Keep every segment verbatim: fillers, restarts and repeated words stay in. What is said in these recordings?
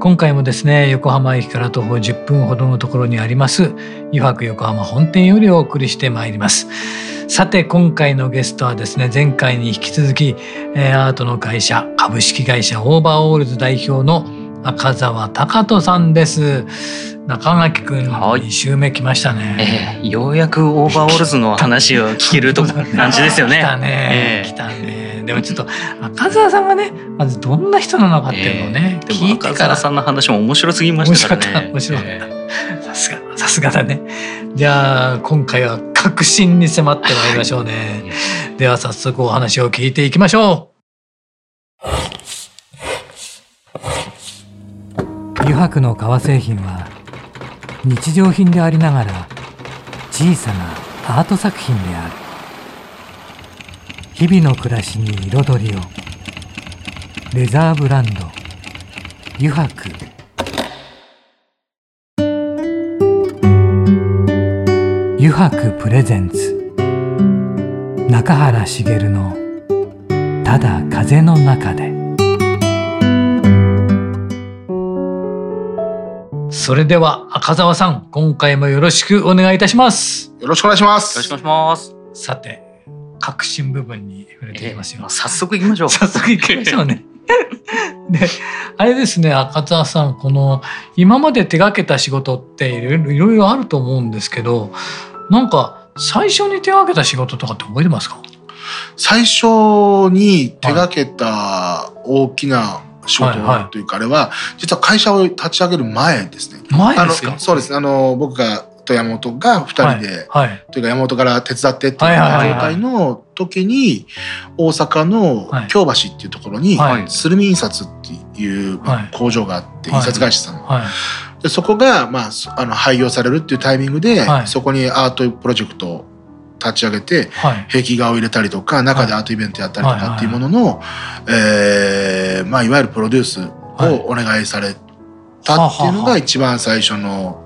今回もですね、横浜駅から徒歩じゅっぷんほどのところにあります湯泊横浜本店よりお送りしてまいります。さて、今回のゲストはですね、前回に引き続きアートの会社株式会社オーバーオールズ代表の中澤貴人さんです。中垣君、にしゅうめ来ましたね、えー、ようやくオーバーオールズの話を聞けると感じですよね。来たね、えー、来たね。でもちょっと赤澤さんがね、まずどんな人なのかっていうのをね、えー、聞いてから。赤澤さんの話も面白すぎましたからね。面白かった、面白かった、えー、さすが、さすがだね。じゃあ今回は確信に迫ってまいりましょうね、はい、では早速お話を聞いていきましょう。湯泊の革製品は日常品でありながら小さなアート作品である。日々の暮らしに彩りを。レザーブランド湯泊。湯泊プレゼンツ、中原茂のただ風の中で。それでは赤澤さん、今回もよろしくお願いいたします。よろしくお願いします。よろしくお願いします。さて、核心部分に触れていきますよ、えー、早速いきましょう。早速いきましょうね。で、あれですね、赤澤さん、この今まで手がけた仕事っていろいろいろあると思うんですけど、なんか最初に手がけた仕事とかって覚えてますか？最初に手がけた大きな仕事というか、あれは実は会社を立ち上げる前ですね。前ですか？あの、そうですね。あの、僕がと山本がふたりで、はいはい、というか山本から手伝ってっていうような状態の時に、大阪の京橋っていうところに鶴見印刷っていう工場があって、印刷会社さんの、はいはいはいはい、でそこが、まあ、あの廃業されるっていうタイミングで、はい、そこにアートプロジェクトを立ち上げて、壁画を入れたりとか中でアートイベントやったりとかっていうものの、えーまあいわゆるプロデュースをお願いされたっていうのが一番最初の、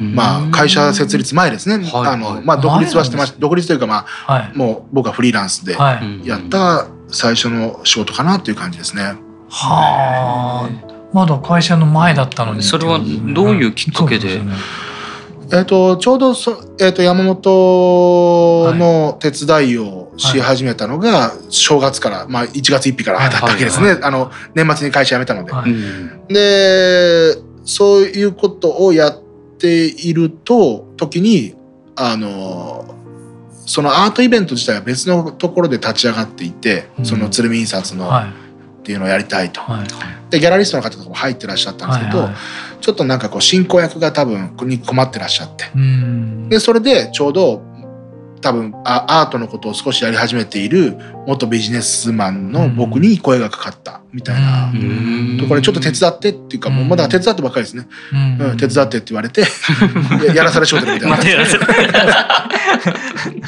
まあ会社設立前ですね。あの、まあ独立はしてました。独立というか、まあもう僕はフリーランスでやった最初の仕事かなという感じですね。はあ、まだ会社の前だったのに。それはどういうきっかけで？えー、とちょうどそ、えー、と山本の手伝いをし始めたのが正月から、はい、まあ、いちがつついたちからだったわけですね、はいはいはい、あの年末に会社辞めたので、はい、でそういうことをやっていると時に、あのそのアートイベント自体は別のところで立ち上がっていて、うん、その鶴見印刷の、はい、っていうのをやりたいと、はい、でギャラリストの方とかも入ってらっしゃったんですけど、はいはい、ちょっとなんかこう進行役が多分に困ってらっしゃって、うん、でそれでちょうど多分アートのことを少しやり始めている元ビジネスマンの僕に声がかかったみたいなところで、ちょっと手伝ってっていうか、もうまだ手伝ってばっかりですね、うんうん、手伝ってって言われてやらされ仕事みたいな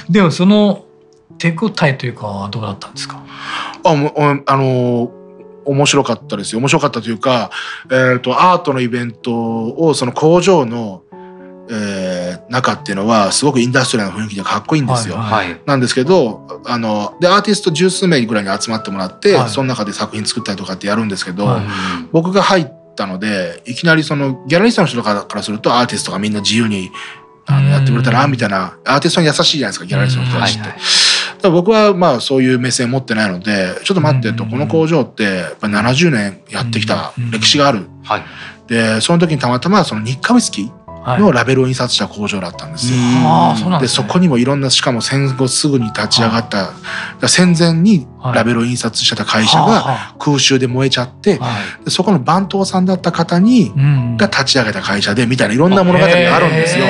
でもその手応えというかはどうだったんですか？あもあの面白かったですよ。面白かったというか、えー、とアートのイベントをその工場の、えー、中っていうのはすごくインダストリアルな雰囲気でかっこいいんですよ、はいはい、なんですけど、あのでアーティスト十数名ぐらいに集まってもらって、はい、その中で作品作ったりとかってやるんですけど、はい、僕が入ったのでいきなりそのギャラリストの人からするとアーティストがみんな自由にあのやってくれたらみたいな、アーティストに優しいじゃないですか、ギャラリストの人たちって、はいはい、僕はまあそういう目線持ってないので、ちょっと待ってと、この工場ってやっぱななじゅうねんやってきた歴史がある、はい、でその時にたまたまその日課ウイスキーのラベルを印刷した工場だったんですよ、はい、でそこにもいろんな、しかも戦後すぐに立ち上がった、戦前にラベルを印刷してた会社が空襲で燃えちゃって、はい、でそこの番頭さんだった方にが立ち上げた会社でみたいな、いろんな物語があるんですよ、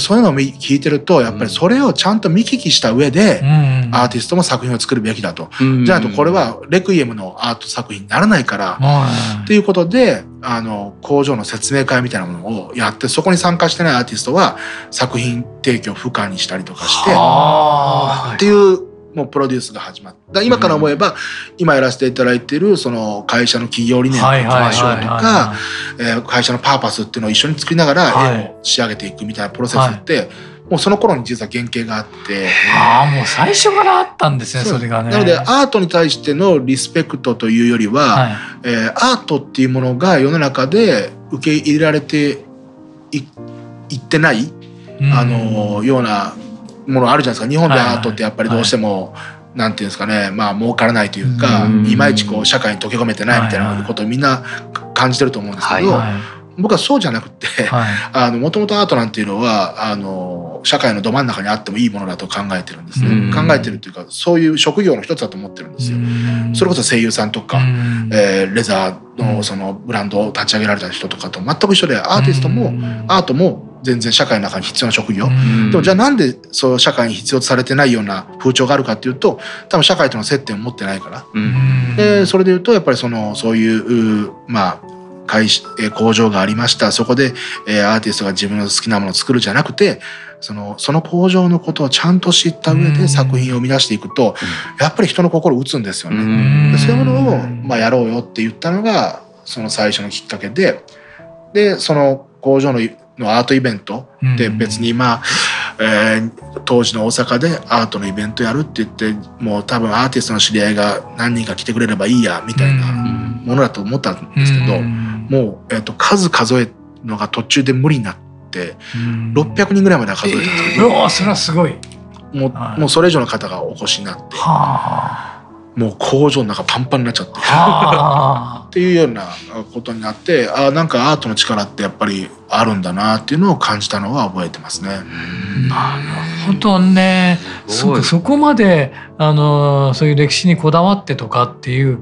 そういうのを聞いてるとやっぱりそれをちゃんと見聞きした上でアーティストも作品を作るべきだと、じゃあこれはレクイエムのアート作品にならないからっていうことで、あの工場の説明会みたいなものをやって、そこに参加してないアーティストは作品提供不可にしたりとかしてっていう。もうプロデュースが始まった。今から思えば、うん、今やらせていただいているその会社の企業理念とか話をとか会社のパーパスっていうのを一緒に作りながら絵を仕上げていくみたいなプロセスって、はい、もうその頃に実は原型があって、ああもう最初からあったんですね、それがね。なのでアートに対してのリスペクトというよりは、はい、えー、アートっていうものが世の中で受け入れられて い, いってない、うん、あのようなものあるじゃないですか。日本でアートってやっぱりどうしてもなんていうんですかね、まあ儲からないというか、いまいちこう社会に溶け込めてないみたいなことをみんな感じてると思うんですけど、僕はそうじゃなくて、あのもともとアートなんていうのはあの社会のど真ん中にあってもいいものだと考えてるんですね。考えてるというかそういう職業の一つだと思ってるんですよ。それこそ声優さんとか、えー、レザーのそのブランドを立ち上げられた人とかと全く一緒で、アーティストもアートも全然社会の中に必要な職業、うん、でもじゃあなんでそう社会に必要とされてないような風潮があるかっていうと、多分社会との接点を持ってないから、うん、でそれでいうとやっぱりそのそういう、まあ、会工場がありました。そこで、えー、アーティストが自分の好きなものを作るじゃなくて、そのその工場のことをちゃんと知った上で作品を生み出していくと、うん、やっぱり人の心を打つんですよね。うん、でそういうものを、まあ、やろうよって言ったのがその最初のきっかけで、でその工場ののアートイベントで別にまあ、えー、当時の大阪でアートのイベントやるって言ってもう多分アーティストの知り合いが何人か来てくれればいいやみたいなものだと思ったんですけど、もう、えー、と数数えるのが途中で無理になってろっぴゃくにんぐらいまでは数えたんですけど、えー、それはすごい。もう、もうそれ以上の方がお越しになって、もう工場の中パンパンになっちゃってっていうようなことになって、あなんかアートの力ってやっぱりあるんだなっていうのを感じたのは覚えてますね。なるほどね。そ, そこまであのそういう歴史にこだわってとかっていう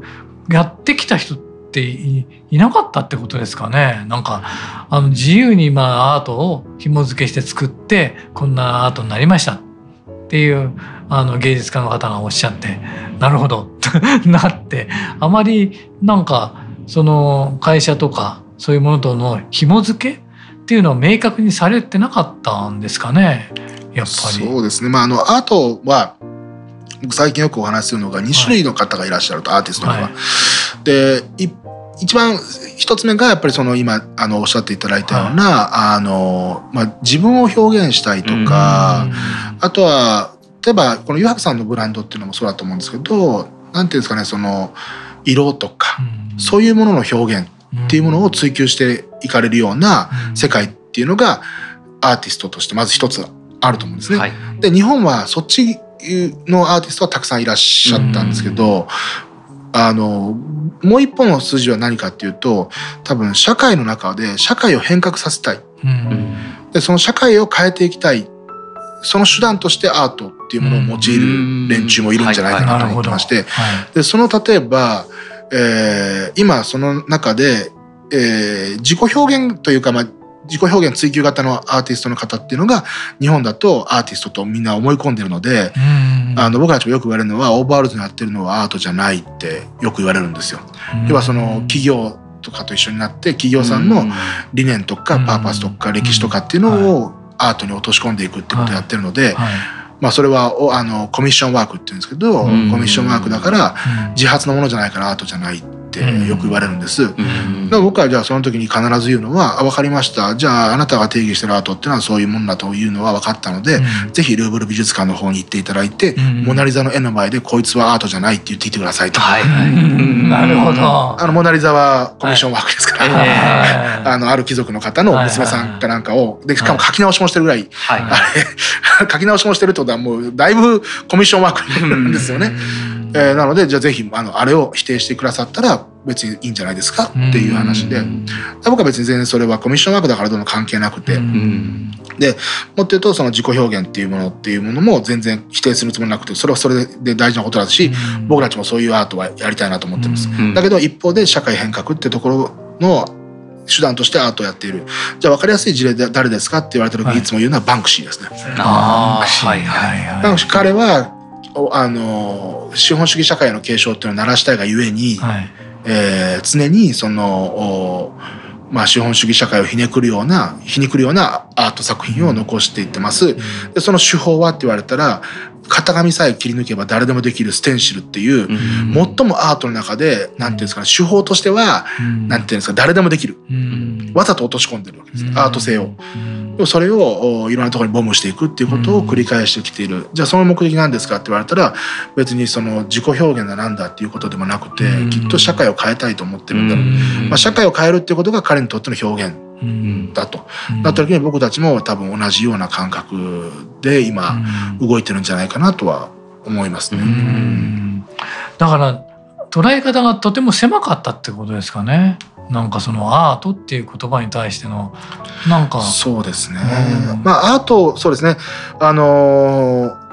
やってきた人って い, いなかったってことですかね。なんかあの自由に、まあ、アートを紐付けして作ってこんなアートになりましたっていうあの芸術家の方がおっしゃってなるほどなって、あまりなんかその会社とかそういうものとの紐付けっていうのは明確にされてなかったんですかね、やっぱり。そうですね、まあ、あのアートは最近よくお話しするのがに種類の方がいらっしゃると、はい、アーティストの方は。はい、で一番一つ目がやっぱりその今あのおっしゃっていただいたような、はい、あのまあ、自分を表現したいとか、あとは例えばこのユハクさんのブランドっていうのもそうだと思うんですけど、なんていうんですかね、その色とか、うん、そういうものの表現っていうものを追求していかれるような世界っていうのがアーティストとしてまず一つあると思うんですね。はい、で日本はそっちのアーティストはたくさんいらっしゃったんですけど、うん、あのもう一本の数字は何かっていうと、多分社会の中で社会を変革させたい、うん、でその社会を変えていきたい、その手段としてアートっていうものを用いる連中もいるんじゃないかなと思ってまして、でその例えば、えー、今その中で、えー、自己表現というか、まあ、自己表現追求型のアーティストの方っていうのが日本だとアーティストとみんな思い込んでるので、あの僕たちもよく言われるのはオーバーオールズになってるのはアートじゃないってよく言われるんですよ。要はその企業とかと一緒になって企業さんの理念とかパーパスとか歴史とかっていうのをアートに落とし込んでいくってことをやってるので、はいはい、まあ、それはあのコミッションワークって言うんですけど、コミッションワークだから自発のものじゃないからアートじゃないってよく言われるんです。だから僕はじゃあその時に必ず言うのは、あ分かりました、じゃああなたが定義してるアートっていうのはそういうもんだというのは分かったので、ぜひルーブル美術館の方に行っていただいて、モナリザの絵の前でこいつはアートじゃないって言っていてくださいと。なるほど。あのモナリザはコミッションワークですから、はい、あのある貴族の方の娘さんかなんかをで、しかも書き直しもしてるぐらい、はい、あれ書き直しもしてるってことはもうだいぶコミッションワークなんですよね。えー、なのでじゃあぜひ あの、あれを否定してくださったら別にいいんじゃないですかっていう話で、僕は別に全然それはコミッションワークだからどうも関係なくて、でもっと言うとその自己表現っていうものっていうものも全然否定するつもりなくて、それはそれで大事なことだし、僕たちもそういうアートはやりたいなと思ってます。だけど一方で社会変革ってところの手段としてアートをやっている。じゃあ分かりやすい事例で誰ですかって言われた時にいつも言うのはバンクシーですね。バンクシー、彼はあの資本主義社会の継承っていうのを鳴らしたいがゆえに、はい、えー、常にその、まあ、資本主義社会をひねくるような皮肉るようなアート作品を残していってます、うん、でその手法はって言われたら型紙さえ切り抜けば誰でもできるステンシルっていう、うん、最もアートの中でなんていうんですかね、手法としては、うん、なんていうんですか、誰でもできる、うん、わざと落とし込んでるわけです、うん、アート性を、うん、でもそれをいろんなところにボムしていくっていうことを繰り返してきている、うん、じゃあその目的なんですかって言われたら別にその自己表現がなんだっていうことでもなくて、うん、きっと社会を変えたいと思ってるんだろう、うん、まあ、社会を変えるっていうことが彼にとっての表現だと、うん、だった時に僕たちも多分同じような感覚で今動いてるんじゃないかなとは思いますね。うん、だから捉え方がとても狭かったってことですかね。なんかそのアートっていう言葉に対してのなんか、そうですね、うん、まあアート、そうですね、あのー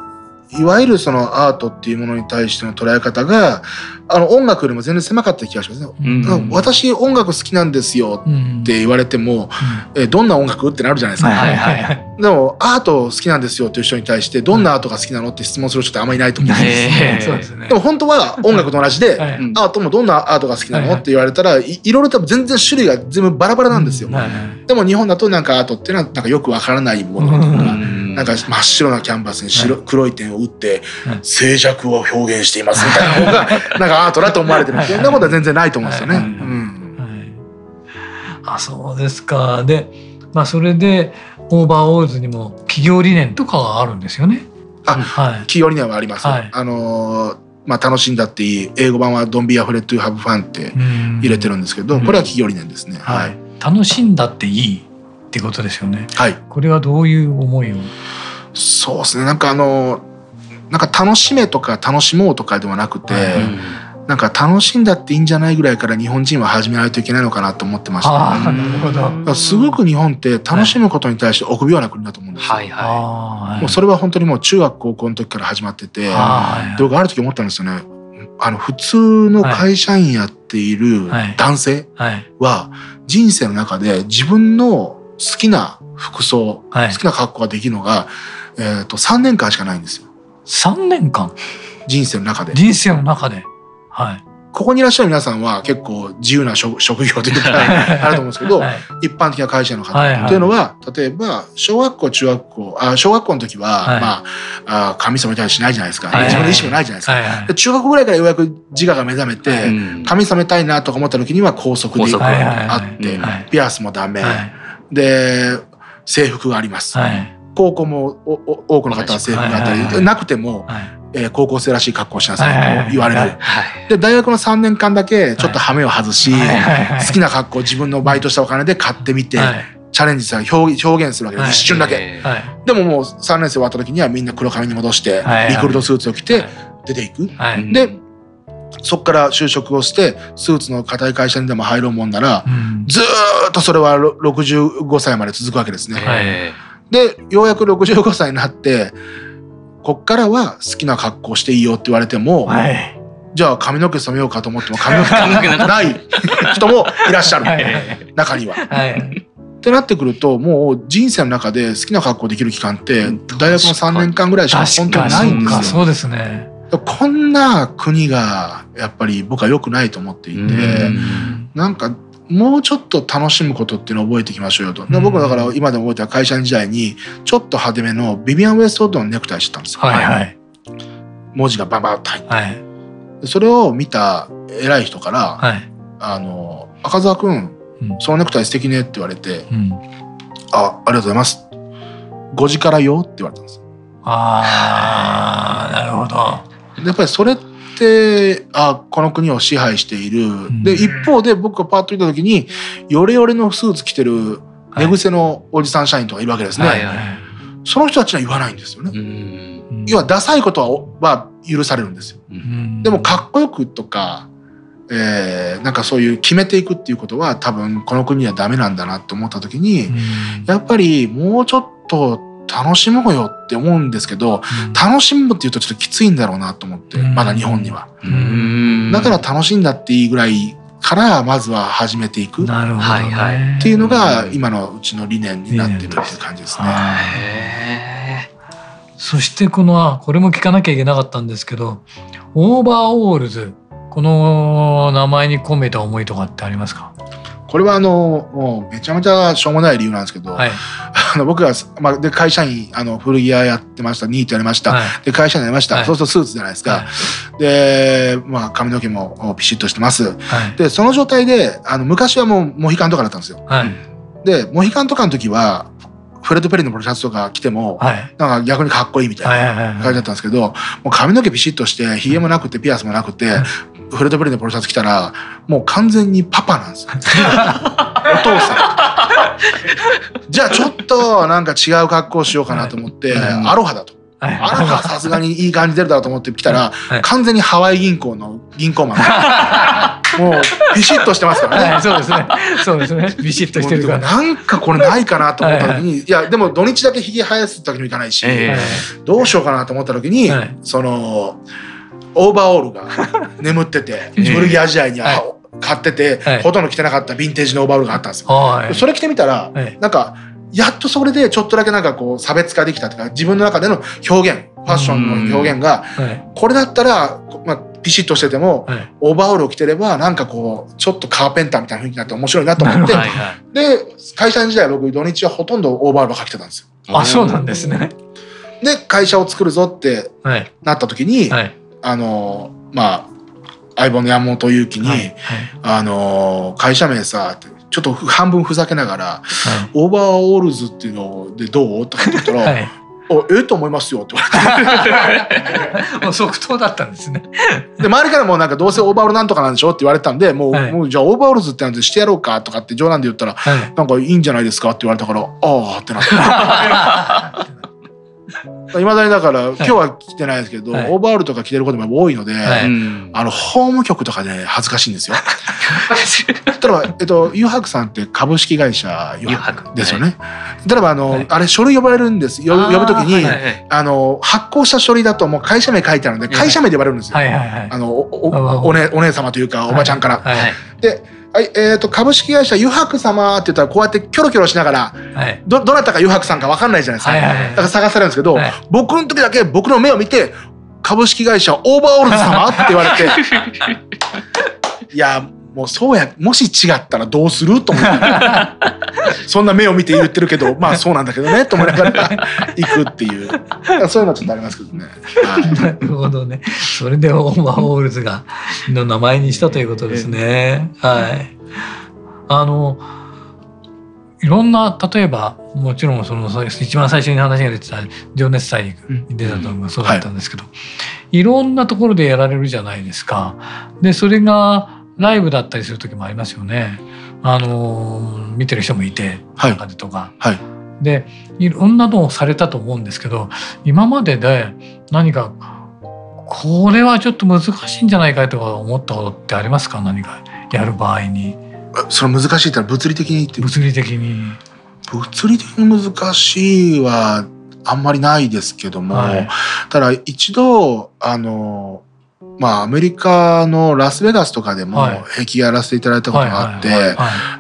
いわゆるそのアートっていうものに対しての捉え方があの音楽よりも全然狭かった気がしますね、うん、私音楽好きなんですよって言われても、うん、えどんな音楽ってなるじゃないですか、はいはいはい、でもアート好きなんですよっていう人に対してどんなアートが好きなのって質問する人ってあんまりいないと思うんです、ね、でも本当は音楽と同じで、はい、アートもどんなアートが好きなのって言われたら い, いろいろ多分全然種類が全部バラバラなんですよ、うん、はいはい、でも日本だとなんかアートっていうのはなんかよくわからないものとか、うん、なんか真っ白なキャンバスに白、はい、黒い点を打って静寂を表現していますみたいな方がなんかアートだと思われてるみたいなことは全然ないと思うんですよね。あ、そうですか。で、まあ、それでオーバーオーズにも企業理念とかがあるんですよね。あ、はい、企業理念はあります、はい、あのまあ、楽しんだっていい、英語版は Don't be afraid to have fun って入れてるんですけど、これは企業理念ですね、はいはい、楽しんだっていいってことですよね、はい、これはどういう思いを。そうですね、なんかあのなんか楽しめとか楽しもうとかではなくて、うん、なんか楽しんだっていいんじゃないぐらいから日本人は始めないといけないのかなと思ってました、ね、あ、なるほど。だからすごく日本って楽しむことに対して臆病な国だと思うんですよ、はいはい、もうそれは本当にもう中学高校の時から始まってて、僕ある時思ったんですよね。あの普通の会社員やっている男性は人生の中で自分の好きな服装、はい、好きな格好ができるのが、えー、とさんねんかんしかないんですよ。さんねんかん、人生の中で人生の中で、はい、ここにいらっしゃる皆さんは結構自由な 職, 職業というかあると思うんですけど、はい、一般的な会社の方というのは、はいはい、例えば小学校中学校あ小学校の時は、はい、まあ、あ髪染めたりしないじゃないですか、はい、自分の意思もないじゃないですか、はいはい、で中学校ぐらいからようやく自我が目覚めて、はい、髪染めたいなとか思った時には校則であって、はい、ピアスもダメ、はい、で制服があります、はい、高校も多くの方は制服があったり、はいはいはい、なくても、はい、えー、高校生らしい格好をしなさいと言われる、はいはいはい、で大学のさんねんかんだけちょっと羽目を外し、はいはいはい、好きな格好を自分のバイトしたお金で買ってみて、はい、チャレンジした表現するわけです、はい、一瞬だけ、はい、でももうさんねん生終わった時にはみんな黒髪に戻して、はいはい、リクルートスーツを着て出ていく、はいはい、でそこから就職をしてスーツの固い会社にでも入ろうもんなら、うん、ずっとそれはろくじゅうごさいまで続くわけですね、はい、でようやくろくじゅうごさいになってこっからは好きな格好していいよって言われても、はい、じゃあ髪の毛染めようかと思っても髪の毛がない人もいらっしゃる、はい、中には、はい、ってなってくるともう人生の中で好きな格好できる期間って大学のさんねんかんぐらいしか本当にないんですよ。そうですね、こんな国がやっぱり僕は良くないと思っていて、なんかもうちょっと楽しむことっていうのを覚えていきましょうよと。で僕だから今でも覚えては会社員時代にちょっと派手めのビビアン・ウェストウッドのネクタイしてたんですよ、はいはい、文字がバンバンと入って、はい、それを見た偉い人から、はい、あの赤澤君、うん、そのネクタイ素敵ねって言われて、うん、あ, ありがとうございますごじからよって言われたんですよ。あー、なるほど。やっぱりそれで、あ、この国を支配している、うん、で一方で僕がパッと見た時にヨレヨレのスーツ着てる寝癖のおじさん社員とかいるわけですね、はいはいはい、その人たちには言わないんですよね、うん、要はダサいことは許されるんですよ、うん、でもかっこよくとか、えー、なんかそういう決めていくっていうことは多分この国はダメなんだなと思った時に、うん、やっぱりもうちょっと楽しもうよって思うんですけど、うん、楽しむっていうとちょっときついんだろうなと思って、うん、まだ日本には、うん、だから楽しんだっていいぐらいからまずは始めていくっていうのが今のうちの理念になってるっていう感じですね。そしてこのこれも聞かなきゃいけなかったんですけど、オーバーオールズ、この名前に込めた思いとかってありますか？これはあのもうめちゃめちゃしょうもない理由なんですけど、はい、あの僕は、まあ、で会社員あの古着屋やってました、ニートやりました、はい、で会社員やりました、はい、そうするとスーツじゃないですか、はい、で、まあ、髪の毛もピシッとしてます、はい、でその状態であの昔はもうモヒカンとかだったんですよ、はい、でモヒカンとかの時はフレッド・ペリーのポロシャツとか着ても、はい、なんか逆にかっこいいみたいな感じだったんですけど、もう髪の毛ビシッとしてひげもなくてピアスもなくて、うん、フレッド・ペリーのポロシャツ着たらもう完全にパパなんですよお父さんじゃあちょっとなんか違う格好しようかなと思って、はい、アロハだと、はい、アロハさすがにいい感じ出るだろうと思って来たら、はい、完全にハワイ銀行の銀行マンもうビシッとしてますからね、はい、そうですねそうですね、ビシッとしてるからなんかこれないかなと思った時に、はい、いやでも土日だけひげ生やす時にもいかないし、えー、どうしようかなと思った時に、はい、そのオーバーオールが眠ってて古着アジアに買ってて、はい、ほとんど着てなかったヴィンテージのオーバーオールがあったんですよ、はい、それ着てみたら、はい、なんかやっとそれでちょっとだけなんかこう差別化できたというか、自分の中での表現、ファッションの表現が、はい、これだったら、まあピシッとしてても、はい、オーバーオールを着てればなんかこうちょっとカーペンターみたいな雰囲気になって面白いなと思って、はいはい、で会社時代僕土日はほとんどオーバーオールを履いてたんですよ。あ、そうなんですね。で会社を作るぞってなった時に、はい、あのまあ相棒の山本祐希に、はいはい、あの会社名さってちょっと半分ふざけながら、はい、オーバーオールズっていうのでどうとか言ったら。はい、ええと思いますよって言われてもう即答だったんですね。で周りからもなんかどうせオーバーオールなんとかなんでしょって言われたんで、もう、はい、もうじゃあオーバーオールズってなんてしてやろうかとかって冗談で言ったら、はい、なんかいいんじゃないですかって言われたから、ああってなっていまだにだから今日は着てないですけど、はい、オーバーオールとか着てることも多いので、はい、あの法務局とかで、ね、恥ずかしいんですよ。例えば、えっと、ユーハクさんって株式会社ユーハクですよね。はい、例えばあの、はい、あれ書類呼ばれるんですよ。呼ぶときに、はいはい、あの発行した書類だともう会社名書いてあるので、会社名で呼ばれるんですよ。はいはいはい、あの お, お, ね、お姉様というかおばちゃんから。はいはい、で、はい、えー、と株式会社ユーハク様って言ったらこうやってキョロキョロしながら、はい、ど, どなたかユーハクさんか分かんないじゃないですか。はいはいはい、だから探されるんですけど、はい、僕の時だけ僕の目を見て株式会社オーバーオールズ様って言われていや。もうそうや、もし違ったらどうすると思ってそんな目を見て言ってるけど、まあそうなんだけどねと思いながら行くっていう、そういうのはちょっとありますけどね。なるほどね。それでオーバーオールズがの名前にしたということですね。はい。あのいろんな、例えばもちろんその一番最初に話が出てた情熱大陸に出たともそうだったんですけど、うん、はい、いろんなところでやられるじゃないですか。でそれがライブだったりする時もありますよね。あの見てる人もいて、はい、中でとか、はい、でいろんなのをされたと思うんですけど、今までで何かこれはちょっと難しいんじゃないかとか思ったことってありますか？何かやる場合に。その難しいってのは物理的にっていう。物理的に。物理的に難しいはあんまりないですけども、はい、ただ一度あの。まあ、アメリカのラスベガスとかでも壁画やらせていただいたことがあっ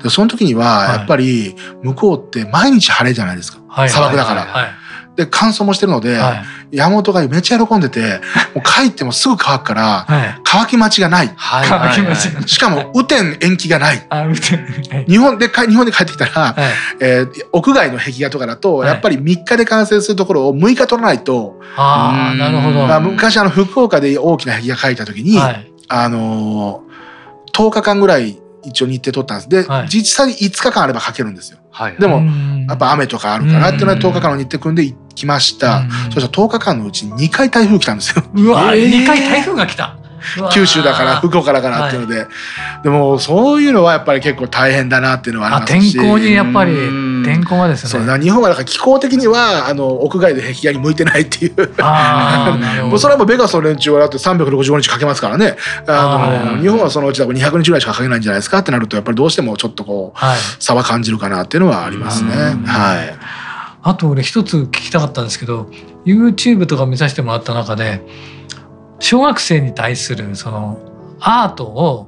て、その時にはやっぱり向こうって毎日晴れじゃないですか、はい、砂漠だから、はいはいはい、で乾燥もしてるので、はい、山本がめっちゃ喜んでて、もう書いてもすぐ乾くから、はい、乾き待ちがない、はいはいはい、しかも雨天延期がない、あ雨天、はい、日本で日本に帰ってきたら、はい、えー、屋外の壁画とかだとやっぱりみっかで完成するところをむいか取らないと、はい、あ、なるほど。まあ、昔あの福岡で大きな壁画描いた時に、はい、あのー、とおかかんぐらい一応日程取ったんです。で、はい、実際にいつかかんあれば書けるんですよ、はい、でもやっぱ雨とかあるからっていうのはとおかかんの日程組んで行きました。そしたらとおかかんのうちににかい台風来たんですよ。うわ、えー、にかい台風が来た。九州だから福岡だからっていうので、はい、でもそういうのはやっぱり結構大変だなっていうのはありますし、天候にやっぱり天候はですね、そうだ、日本はだから気候的にはあの屋外で壁画に向いてないっていう、あもうそれはもうベガスの連中はだってさんびゃくろくじゅうごにちかけますからね。あのあ日本はそのうちだからにひゃくにちぐらいしかかけないんじゃないですかってなると、やっぱりどうしてもちょっとこう、はい、差は感じるかなっていうのはありますね。はい。あと俺一つ聞きたかったんですけど、 YouTube とか見させてもらった中で、小学生に対するそのアートを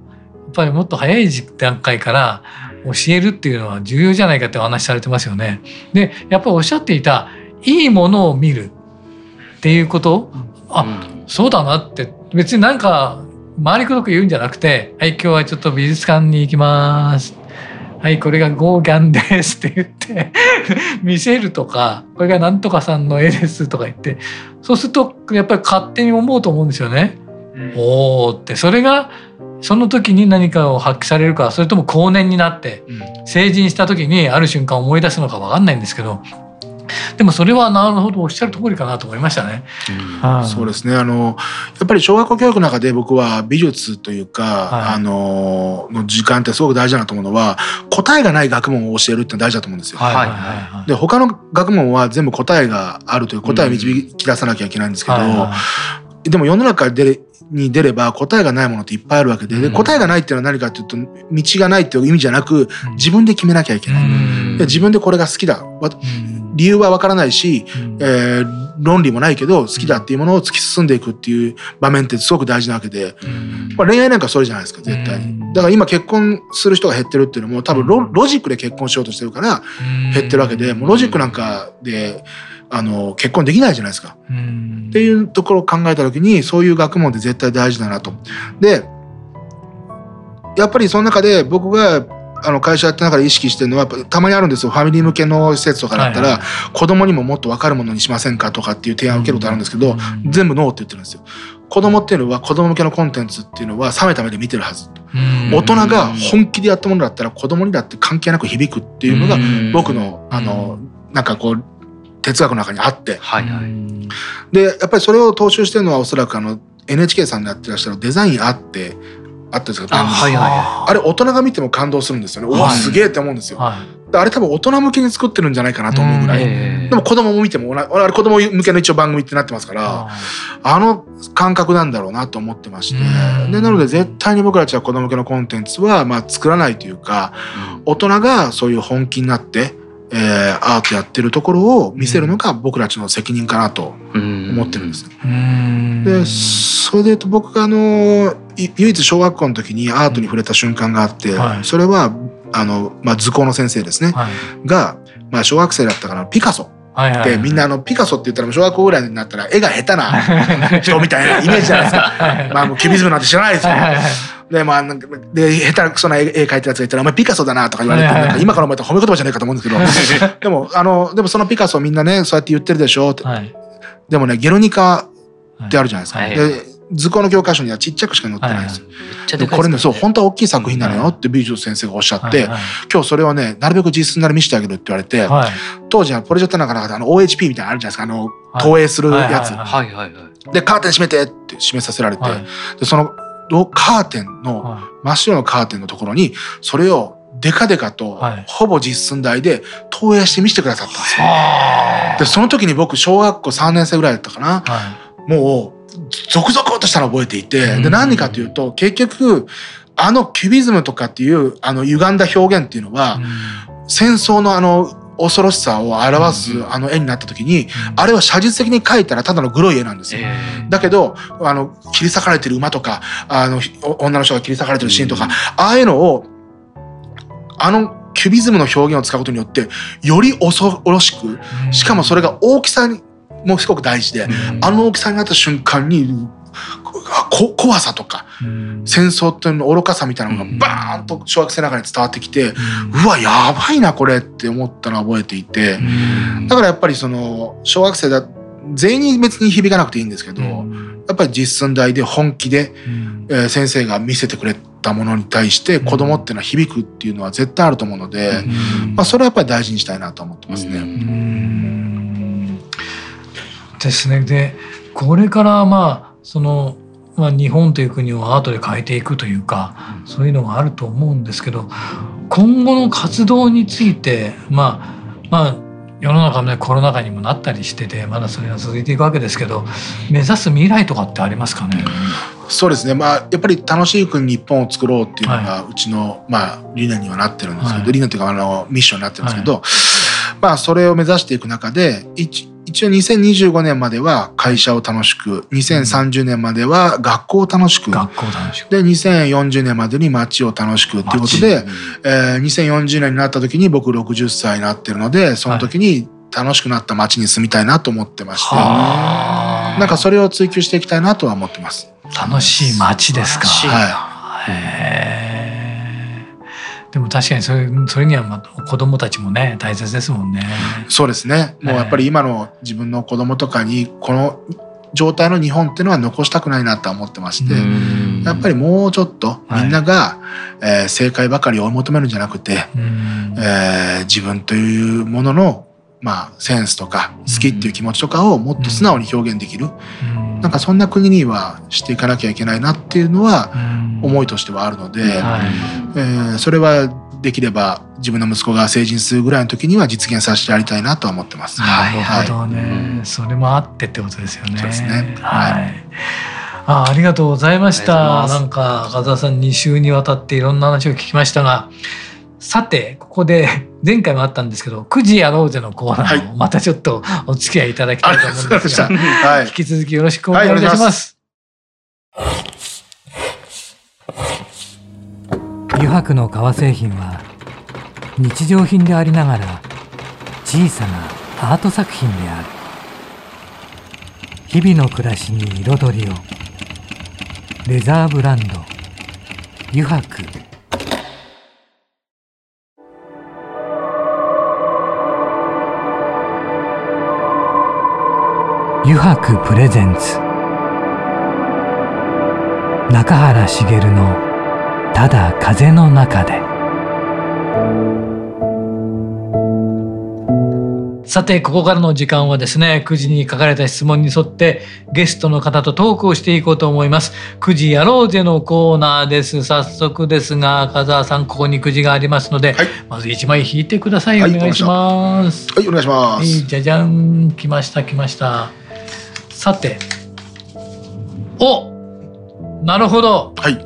ぱりもっと早い段階から教えるっていうのは重要じゃないかってお話されてますよね。でやっぱりおっしゃっていたいいものを見るっていうこと、あ、そうだなって、別になんか周りくどく言うんじゃなくて、はい今日はちょっと美術館に行きます。はいこれがゴーギャンですって言って見せるとか、これがなんとかさんの絵ですとか言って、そうするとやっぱり勝手に思うと思うんですよね。うん、おーって、それがその時に何かを発揮されるか、それとも後年になって、うん、成人した時にある瞬間思い出すのか分かんないんですけど、でもそれはなるほどおっしゃる通りかなと思いましたね。うんうん、そうですね、あのやっぱり小学校教育の中で僕は美術というか、はい、あのの時間ってすごく大事だなと思うのは、答えがない学問を教えるって大事だと思うんですよ。はいはいはい、で他の学問は全部答えがあるという、答えを導き出さなきゃいけないんですけど、うんはい、でも世の中でに出れば答えがないものっていっぱいあるわけ で, で答えがないっていうのは何かっていうと、道がないっていう意味じゃなく、自分で決めなきゃいけない、うん、で自分でこれが好きだ、理由は分からないし、えー、論理もないけど好きだっていうものを突き進んでいくっていう場面ってすごく大事なわけで、まあ、恋愛なんかそれじゃないですか絶対に。だから今結婚する人が減ってるっていうのも多分 ロ, ロジックで結婚しようとしてるから減ってるわけで、もうロジックなんかであの結婚できないじゃないですか、うんっていうところを考えた時に、そういう学問って絶対大事だなと。でやっぱりその中で僕があの会社やって中で意識してるのは、たまにあるんですよ、ファミリー向けの施設とかだったら、はいはいはい、子供にももっと分かるものにしませんかとかっていう提案を受けることあるんですけど、うん、全部ノーって言ってるんですよ。子供っていうのは、子供向けのコンテンツっていうのは冷めた目で見てるはず、うん、大人が本気でやったものだったら子供にだって関係なく響くっていうのが僕の、うん、あのなんかこう哲学の中にあって、はいはい、でやっぱりそれを踏襲してるのはおそらくあの エヌエイチケー さんでやってらっしゃるデザインあってあったんですけど、あ、はいはい、あれ大人が見ても感動するんですよね、はい、おおすげえって思うんですよ、はい、あれ多分大人向けに作ってるんじゃないかなと思うぐらい、でも子供も見ても、あれ子供向けの一応番組ってなってますから、あの感覚なんだろうなと思ってまして、でなので絶対に僕たちは子供向けのコンテンツはまあ作らないというか、大人がそういう本気になってえー、アートやってるところを見せるのが僕たちの責任かなと思ってるんです。うん、でそれで僕があの唯一小学校の時にアートに触れた瞬間があって、はい、それはあの、まあ、図工の先生ですね、はい、が、まあ、小学生だったからピカソはいはいはいはい、でみんなあのピカソって言ったら小学校ぐらいになったら絵が下手な人みたいなイメージじゃないですかまあもうキュビズムなんて知らないですよねはいはい、はい、でまあで下手くそな絵描いたやつがいたら「お前ピカソだな」とか言われて、はいはい、なんか今から思えたら褒め言葉じゃないかと思うんですけどでもあのでもそのピカソみんなねそうやって言ってるでしょって、はい、でもね「ゲルニカ」ってあるじゃないですか、はいはい、で図工の教科書にはちっちゃくしか載ってないんですよ、はいはい、でこれねそう本当は大きい作品なのよって美術先生がおっしゃって、はいはい、今日それをねなるべく実寸なり見せてあげるって言われて、はい、当時はプロジェクトなんかなかったあの オーエイチピー みたいなのあるじゃないですか、あの投影するやつでカーテン閉めてって閉めさせられて、はい、でそのカーテンの、はい、真っ白のカーテンのところにそれをデカデカとほぼ実寸大で投影して見せてくださったんですよ、はい、でその時に僕小学校さんねん生ぐらいだったかな、はい、もう続々としたのを覚えていて、で何かというと結局あのキュビズムとかっていうあの歪んだ表現っていうのは、うん、戦争のあの恐ろしさを表すあの絵になった時に、うん、あれは写実的に描いたらただのグロい絵なんですよ、えー、だけどあの切り裂かれてる馬とかあの女の人が切り裂かれてるシーンとか、うん、ああいうのをあのキュビズムの表現を使うことによってより恐ろしく、しかもそれが大きさにもうすごく大事で、うん、あの大きさになった瞬間にこ怖さとか、うん、戦争っていうのの愚かさみたいなのがバーンと小学生の中に伝わってきて、うん、うわやばいなこれって思ったのを覚えていて、うん、だからやっぱりその小学生だ全員に別に響かなくていいんですけど、うん、やっぱり実寸大で本気で、うんえー、先生が見せてくれたものに対して子供っていうのは響くっていうのは絶対あると思うので、うんまあ、それはやっぱり大事にしたいなと思ってますね。うんうんですね、でこれから、まあそのまあ、日本という国をアートで変えていくというか、うん、そういうのがあると思うんですけど、今後の活動について、まあまあ、世の中の、ね、コロナ禍にもなったりしててまだそれが続いていくわけですけど、目指す未来とかってありますかね。そうですね、まあ、やっぱり楽しい国日本を作ろうっていうのがうちの、はいまあ、理念にはなってるんですけど、はい、理念というかあのミッションになってるんですけど、はいまあ、それを目指していく中で一一応にせんにじゅうごねんまでは会社を楽しく、にせんさんじゅうねんまでは学校を楽しく、学校楽しくでにせんよんじゅうねんまでに街を楽しくっていうことで、えー、にせんよんじゅうねんになった時に僕ろくじゅっさいになってるので、その時に楽しくなった街に住みたいなと思ってまして、はい、なんかそれを追求していきたいなとは思ってます。楽しい街ですか。はい、へー。でも確かにそれ、それには子供たちもね大切ですもんね。そうですね。もうやっぱり今の自分の子供とかにこの状態の日本っていうのは残したくないなとは思ってまして、やっぱりもうちょっとみんなが、はい、えー、正解ばかり追い求めるんじゃなくて、えー、自分というもののまあ、センスとか好きっていう気持ちとかをもっと素直に表現できる、うん、なんかそんな国にはしていかなきゃいけないなっていうのは思いとしてはあるので、うん、はい、えー、それはできれば自分の息子が成人するぐらいの時には実現させてやりたいなとは思ってます。なるほどね、はい、それもあってってことですよね。そうですね、はい。あ, ありがとうございました。なんか赤澤さんに週にわたっていろんな話を聞きましたが、さてここで前回もあったんですけど、くじやろうぜのコーナーをまたちょっとお付き合いいただきたいと思うんですが、はい、引き続きよろしくお願いいたします。油白の革製品は日常品でありながら小さなアート作品である。日々の暮らしに彩りを。レザーブランド油白。油白プレゼンツ、中原茂のただ風の中で。さてここからの時間はですね、くじに書かれた質問に沿ってゲストの方とトークをしていこうと思います。くじやろうぜのコーナーです。早速ですが赤澤さん、ここにくじがありますので、はい、まずいちまい引いてください。お願いします。はい、お願いします。じゃじゃん、来ました来ました。さて、お、なるほど、はい、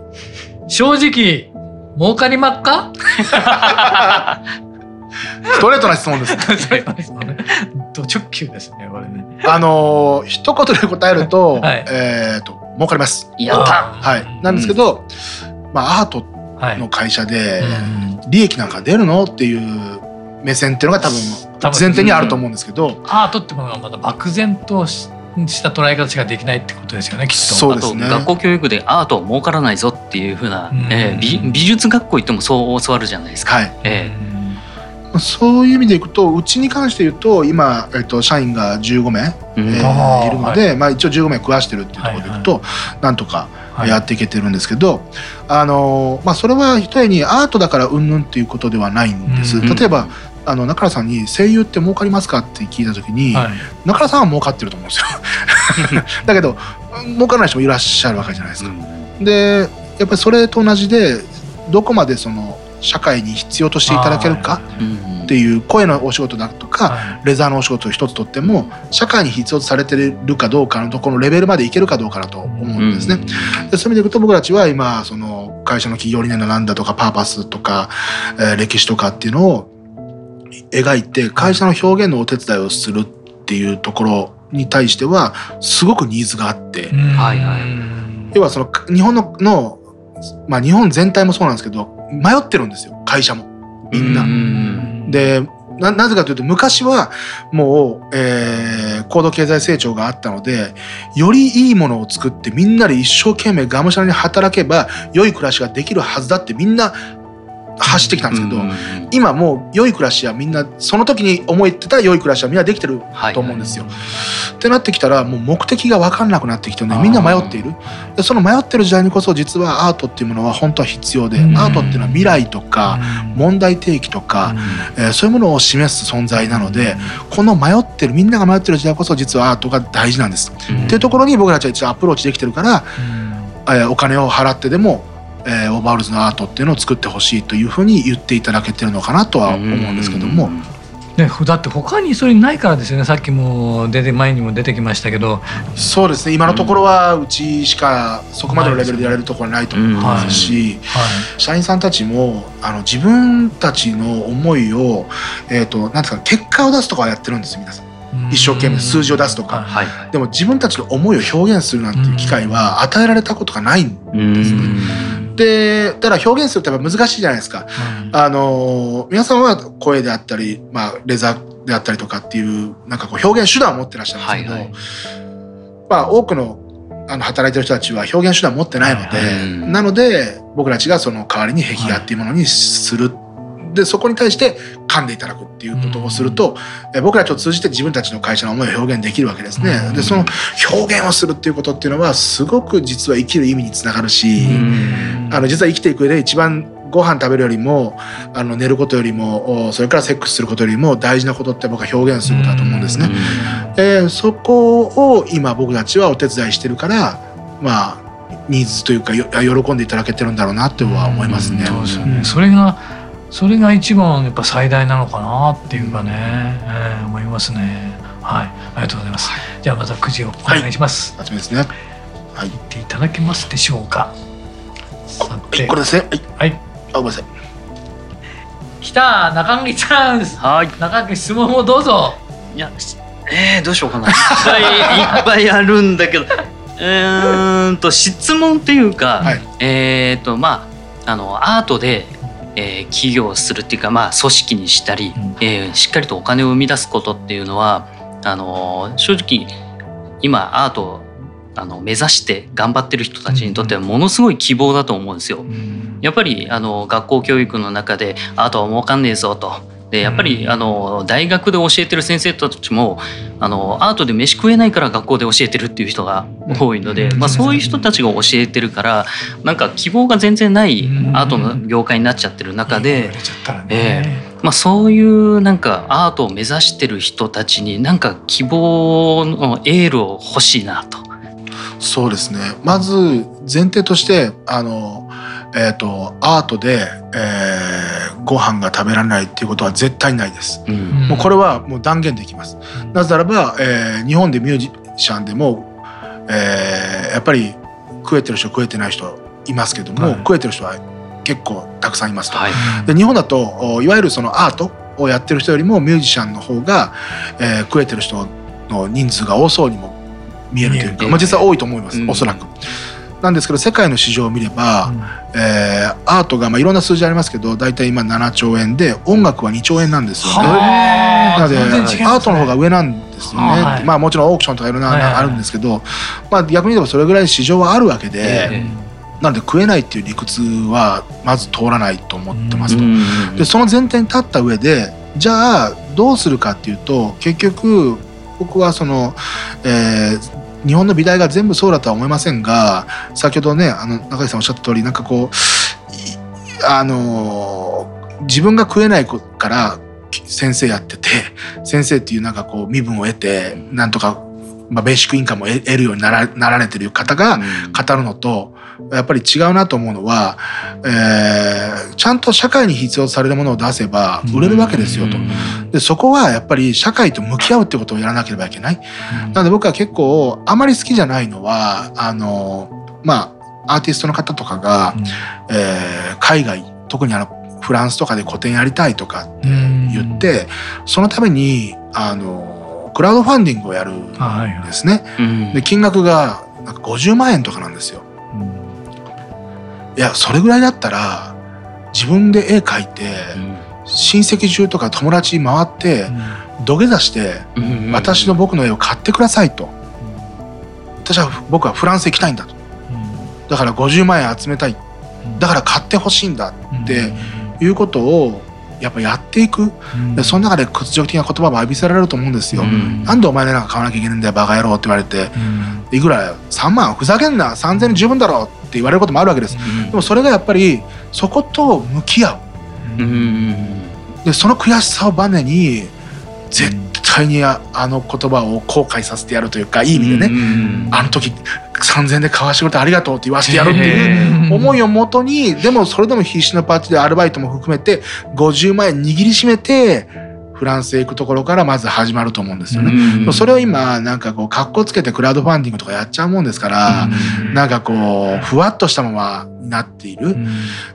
正直儲かりまっかストレートな質問ですねド直球ですね、これね。あのー、一言で答えると、はい、えーと儲かります。やった、はい、なんですけど、うん、まあ、アートの会社で利益なんか出るのっていう目線っていうのが多分前提にあると思うんですけど、うん、アートってものがまだ漠然としてした捉え方しかできないってことですよね、きっと。そうですね。あと学校教育でアートは儲からないぞっていう風な、えー、美, 美術学校行ってもそう教わるじゃないですか、はい、えー、そういう意味でいくと、うちに関して言うと今、えっと、社員がじゅうごめい、えー、いるので、はい、まあ、一応じゅうごめい食わしてるっていうところでいくと、はいはい、なんとかやっていけてるんですけど、はい、あのまあ、それはひとえにアートだからうんぬんっていうことではないんです。例えばあの中原さんに声優って儲かりますかって聞いた時に、はい、中原さんは儲かってると思うんですよだけど儲からない人もいらっしゃるわけじゃないですか、うん、でやっぱりそれと同じで、どこまでその社会に必要としていただけるかっていう声のお仕事だとか、はい、レザーのお仕事を一つとっても社会に必要とされてるかどうかのところのレベルまでいけるかどうかだと思うんですね、うん、でそういう意味でいくと僕たちは今その会社の企業理念のなんだとかパーパスとか、えー、歴史とかっていうのを描いて会社の表現のお手伝いをするっていうところに対してはすごくニーズがあって、うん、はいはい、要はその日本の、の、まあ、日本全体もそうなんですけど迷ってるんですよ、会社もみんな、うん、で な, なぜかというと昔はもう、えー、高度経済成長があったので、よりいいものを作ってみんなで一生懸命がむしゃらに働けば良い暮らしができるはずだってみんな走ってきたんですけど、うんうんうん、今もう良い暮らしはみんなその時に思ってた良い暮らしはみんなできてると思うんですよ、はいはいはい、ってなってきたらもう目的が分かんなくなってきて、ね、みんな迷っている。でその迷ってる時代にこそ実はアートっていうものは本当は必要で、うん、アートっていうのは未来とか問題提起とか、うん、えー、そういうものを示す存在なので、うん、この迷ってるみんなが迷ってる時代こそ実はアートが大事なんです、うん、っていうところに僕たちは一応アプローチできてるから、うん、えー、お金を払ってでもえー、オーバーオールズのアートっていうのを作ってほしいというふうに言っていただけてるのかなとは思うんですけども、ね、だって他にそれないからですよね。さっきも出て前にも出てきましたけど、そうですね、今のところはうちしかそこまでのレベルでやれるところはないと思いますし、社員さんたちもあの自分たちの思いを、えーと、なんですか、結果を出すとかはやってるんですよ皆さん。一生懸命数字を出すとか、はいはい、でも自分たちの思いを表現するなんていう機会は与えられたことがないんですね。でただ表現するってやっぱ難しいじゃないですか、うん、あの皆さんは声であったり、まあ、レザーであったりとかっていうなんかこう表現手段を持ってらっしゃるんですけど、はいはい、まあ、多くのあの働いてる人たちは表現手段を持ってないので、はい、なので僕たちがその代わりに壁画っていうものにする、はい、でそこに対して噛んでいただくっていうことをすると、うん、僕たちを通じて自分たちの会社の思いを表現できるわけですね、うん、でその表現をするっていうことっていうのはすごく実は生きる意味につながるし、うん、あの実は生きていく上で一番ご飯食べるよりもあの寝ることよりもそれからセックスすることよりも大事なことって僕は表現することだと思うんですね、うん、えー、そこを今僕たちはお手伝いしてるから、まあ、ニーズというか喜んでいただけてるんだろうなとは思いますね、うん、そうですね、それがそれが一番やっぱ最大なのかなっていうかね、えー、思いますね、はい、ありがとうございます、はい、じゃあまたくじをお願いします、はい、ですね、はい、言っていただけますでしょうか。さて、はい、これですね、はい、はい、あ、ごめんなさい。来た中垣チャンス。はい。中垣質問をどうぞ。いや、えー、どうしようかな。いっぱいいっぱいあるんだけど、うーんと質問っていうか、はい、えーとまああのアートで、えー、起業するっていうか、まあ組織にしたり、うん、えー、しっかりとお金を生み出すことっていうのはあの正直今アートあの目指して頑張ってる人たちにとってはものすごい希望だと思うんですよ。やっぱりあの学校教育の中でアートは儲かんねえぞと、でやっぱりあの大学で教えてる先生たちもあのアートで飯食えないから学校で教えてるっていう人が多いので、まあ、そういう人たちが教えてるからなんか希望が全然ないアートの業界になっちゃってる中で、えーまあ、そういうなんかアートを目指してる人たちになんか希望のエールを欲しいなと。そうですね、まず前提としてあの、えー、とアートで、えー、ご飯が食べられないっていうことは絶対ないです、うん、もうこれはもう断言できます、うん、なぜならば、えー、日本でミュージシャンでも、えー、やっぱり食えてる人食えてない人いますけども、はい、食えてる人は結構たくさんいますと、はい、で日本だといわゆるそのアートをやってる人よりもミュージシャンの方が、えー、食えてる人の人数が多そうにも見えるというか、まあ、実は多いと思います、うん、おそらくなんですけど、世界の市場を見れば、うん、えー、アートが、まあ、いろんな数字ありますけどだいたい今ななちょうえんで音楽はにちょうえんなんですよね。なのでアートの方が上なんですよね、はい、まあ、もちろんオークションとかいろんなのあるんですけど、はいはい、まあ、逆に言えばそれぐらい市場はあるわけで、えー、なので食えないっていう理屈はまず通らないと思ってますと、うん、でその前提に立った上でじゃあどうするかっていうと結局僕はその、えー、日本の美大が全部そうだとは思いませんが、先ほどねあの中井さんおっしゃった通りなんかこうあのー、自分が食えないから先生やってて先生っていうなんかこう身分を得てなんとか、まあ、ベーシックインカムを得るようになら、なられてる方が語るのとやっぱり違うなと思うのは、えー、ちゃんと社会に必要とされるものを出せば売れるわけですよと。でそこはやっぱり社会と向き合うってことをやらなければいけない。なので僕は結構あまり好きじゃないのはあのまあアーティストの方とかが、えー、海外特にあのフランスとかで個展やりたいとかって言ってそのためにあのクラウドファンディングをやるんですね、はいはい、うん、で金額がなんかごじゅうまんえんとかなんですよ、うん、いやそれぐらいだったら自分で絵描いて、うん、親戚中とか友達回って、うん、土下座して、うん、私の僕の絵を買ってくださいと、うん、私は僕はフランス行きたいんだと、うん、だからごじゅうまんえん集めたい、うん、だから買ってほしいんだっていうことをやっぱやっていく、うん、その中で屈辱的な言葉も浴びせられると思うんですよ、うん、なんでお前なんか買わなきゃいけないんだよバカ野郎って言われて、うん、いくらさんまんふざけんなさんぜんえん十分だろって言われることもあるわけです、うん、でもそれがやっぱりそこと向き合う、うん、でその悔しさをバネに絶対に あ, あの言葉を後悔させてやるというかいい意味でね、うん、あの時さんぜんえんで買わしてくれてありがとうって言わせてやるっていう思いをもとに、でもそれでも必死のパーティーでアルバイトも含めてごじゅうまんえん握りしめてフランスへ行くところからまず始まると思うんですよね。うん、それを今なんかこうカッコつけてクラウドファンディングとかやっちゃうもんですから、うん、なんかこうふわっとしたままになっている。うん、だか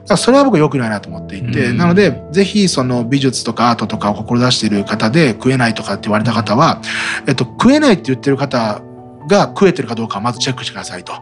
らそれは僕良くないなと思っていて、うん、なのでぜひその美術とかアートとかを志している方で食えないとかって言われた方は、えっと、食えないって言ってる方が食えてるかどうかをまずチェックしてくださいと。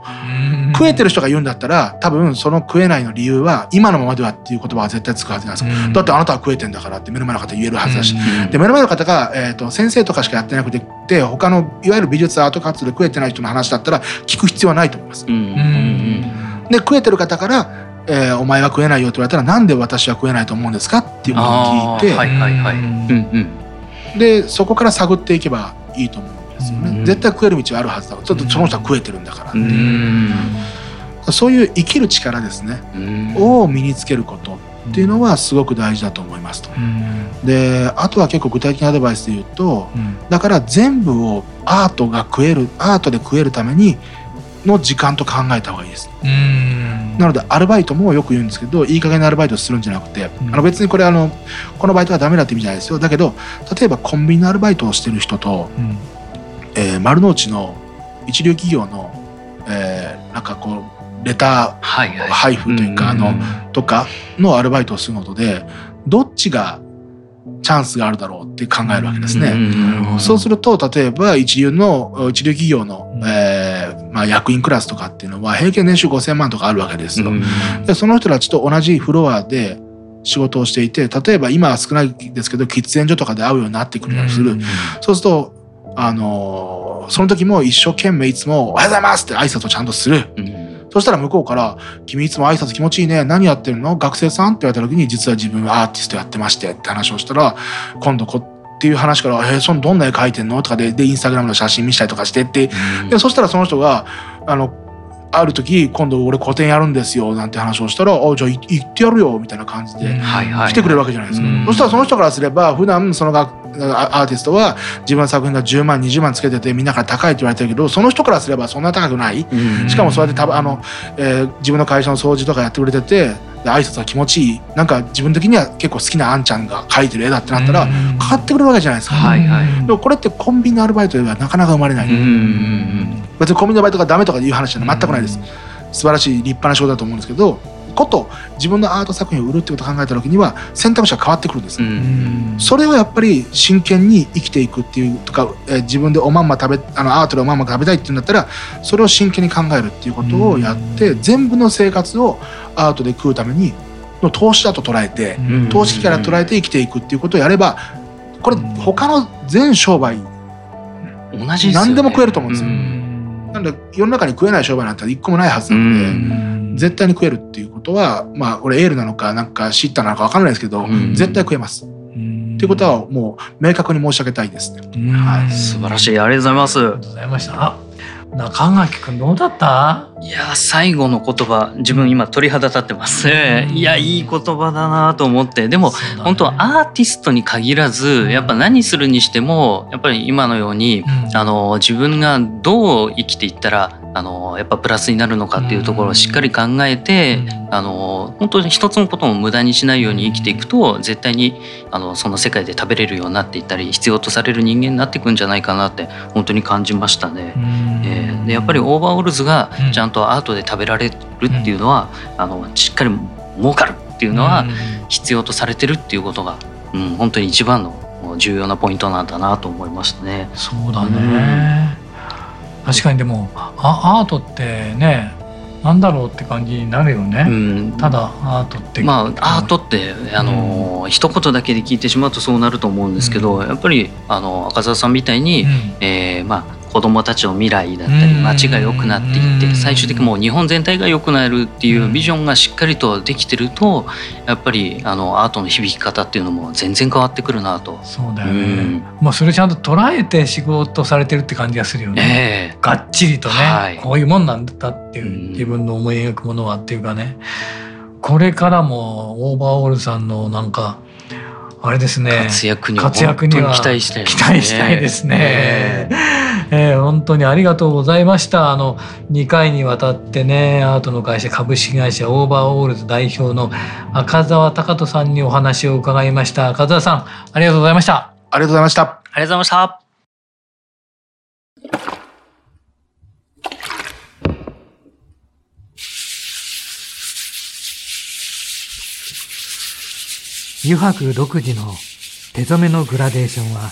食えてる人が言うんだったら多分その食えないの理由は今のままではっていう言葉は絶対つくはずなんですよ。だってあなたは食えてんだからって目の前の方言えるはずだし、で目の前の方が、えー、と先生とかしかやってなくて他のいわゆる美術アート活動で食えてない人の話だったら聞く必要はないと思います。で食えてる方からえー、お前は食えないよって言われたらなんで私は食えないと思うんですかっていうのを聞いて、はいはいはい、うんうん、でそこから探っていけばいいと思うんですよね。うん、絶対食える道はあるはずだから、ちょっとその人は食えてるんだからっていう、うん、そういう生きる力ですね、うん、を身につけることっていうのはすごく大事だと思いますと。うん、であとは結構具体的なアドバイスで言うと、うん、だから全部をアートが食えるアートで食えるためにの時間と考えた方がいいです。うん、なのでアルバイトもよく言うんですけどいい加減なアルバイトをするんじゃなくて、うん、あの別にこれあのこのバイトはダメだって意味じゃないですよ。だけど例えばコンビニのアルバイトをしてる人と、うん、えー、丸の内の一流企業の、えー、なんかこうレター配布というか、はいはい、あのとかのアルバイトをするのとでどっちがチャンスがあるだろうって考えるわけですね。うん、そうすると例えば一流の一流企業の、うん、えーまあ、役員クラスとかっていうのは平均年収ごせんまんとかあるわけですよ。うん、でその人たちと同じフロアで仕事をしていて例えば今は少ないですけど喫煙所とかで会うようになってくるようにする。うん、そうするとあのその時も一生懸命いつも「おはようございます」って挨拶をちゃんとする。うん、そしたら向こうから「君いつも挨拶気持ちいいね、何やってるの、学生さん?」って言われた時に実は自分はアーティストやってましてって話をしたら今度こっていう話から「えー、そのどんな絵描いてんの?」とか で, でインスタグラムの写真見せたりとかしてって、うん、でそしたらその人があのある時今度俺個展やるんですよなんて話をしたら「あじゃあ行ってやるよ」みたいな感じで来てくれるわけじゃないですか。そしたらその人からすれば普段その学アーティストは自分の作品がじゅうまんにじゅうまんつけててみんなから高いって言われてるけどその人からすればそんな高くない。しかもそうやってたあの、えー、自分の会社の掃除とかやってくれてて挨拶は気持ちいい、なんか自分的には結構好きなあんちゃんが描いてる絵だってなったら買ってくれるわけじゃないですか。はいはい、でもこれってコンビニのアルバイトではなかなか生まれない。別にコンビニのアルバイトがダメとかいう話じゃ全くないです。素晴らしい立派な仕事だと思うんですけどこと自分のアート作品を売るってことを考えた時には選択肢が変わってくるんです。うん、それはやっぱり真剣に生きていくっていうとか、えー、自分でおまんま食べあのアートでおまんま食べたいっていうんだったらそれを真剣に考えるっていうことをやって全部の生活をアートで食うためにの投資だと捉えて投資から捉えて生きていくっていうことをやればこれ他の全商売同じですよね。何でも食えると思うんですよ。なので世の中に食えない商売なんて一個もないはずなので。うん絶対に食えるっていうことはまあ俺エールなのかなんかシッターなのか分からないですけど、うん、絶対食えますっていうことはもう明確に申し上げたいですね。はい、素晴らしい、ありがとうございます。ありがとうございました。中垣君どうだった？いや最後の言葉自分今鳥肌立ってます。いやいい言葉だなと思って、でも、ね、本当はアーティストに限らずやっぱ何するにしてもやっぱり今のように、うん、あの自分がどう生きていったらあのやっぱプラスになるのかっていうところをしっかり考えて、うん、あの本当に一つのことも無駄にしないように生きていくと絶対にあのその世界で食べれるようになっていったり必要とされる人間になっていくんじゃないかなって本当に感じましたね。うん、えー、でやっぱりオーバーオールズがちゃんとアートで食べられるっていうのは、うん、あのしっかり儲かるっていうのは必要とされてるっていうことが、うん、本当に一番の重要なポイントなんだなと思いましたね。そうだね、うん、確かに。でもアートってねなんだろうって感じになるよね。うん、ただアートってまあアートってあの、うん、一言だけで聞いてしまうとそうなると思うんですけど、うん、やっぱりあの赤澤さんみたいに、うん、えー、まあ子どもたちの未来だったり街が良くなっていって最終的にもう日本全体が良くなるっていうビジョンがしっかりとできてるとやっぱりあのアートの響き方っていうのも全然変わってくるなと。そうだよね、うん、もうそれちゃんと捉えて仕事されてるって感じがするよね。えー、がっちりとね、はい、こういうもんなんだっていう自分の思い描くものはっていうかね、これからもオーバーオールさんのなんかあれですね、活躍には本当に期待したいですね。期待したいですね。えー、本当にありがとうございました。あのにかいにわたってね、アートの会社株式会社オーバーオールズ代表の赤澤貴人さんにお話を伺いました。赤澤さん、ありがとうございました。ありがとうございました。ありがとうございました。湯泊独自の手染めのグラデーションは、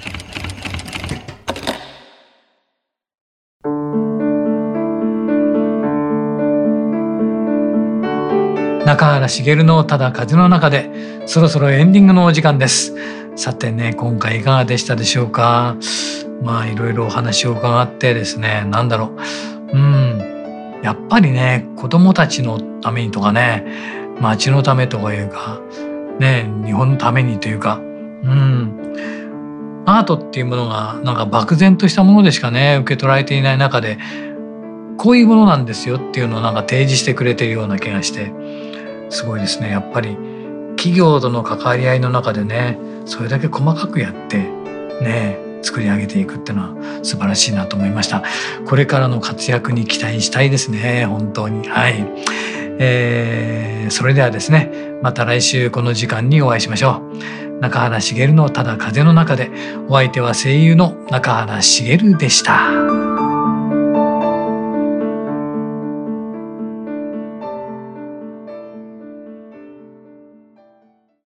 中原茂のただ風の中で、そろそろエンディングのお時間です。さてね、今回いかがでしたでしょうか。まあいろいろお話を伺ってですね、なんだろう、うん、やっぱりね、子どもたちのためにとかね、町のためとかいうかね、日本のためにというか、うん、アートっていうものがなんか漠然としたものでしかね受け取られていない中で、こういうものなんですよっていうのをなんか提示してくれているような気がして、すごいですね。やっぱり企業との関わり合いの中でね、それだけ細かくやってね、作り上げていくっていうのは素晴らしいなと思いました。これからの活躍に期待したいですね、本当に。はい、えー、それではですね、また来週この時間にお会いしましょう。中原茂のただ風の中で、お相手は声優の中原茂でした。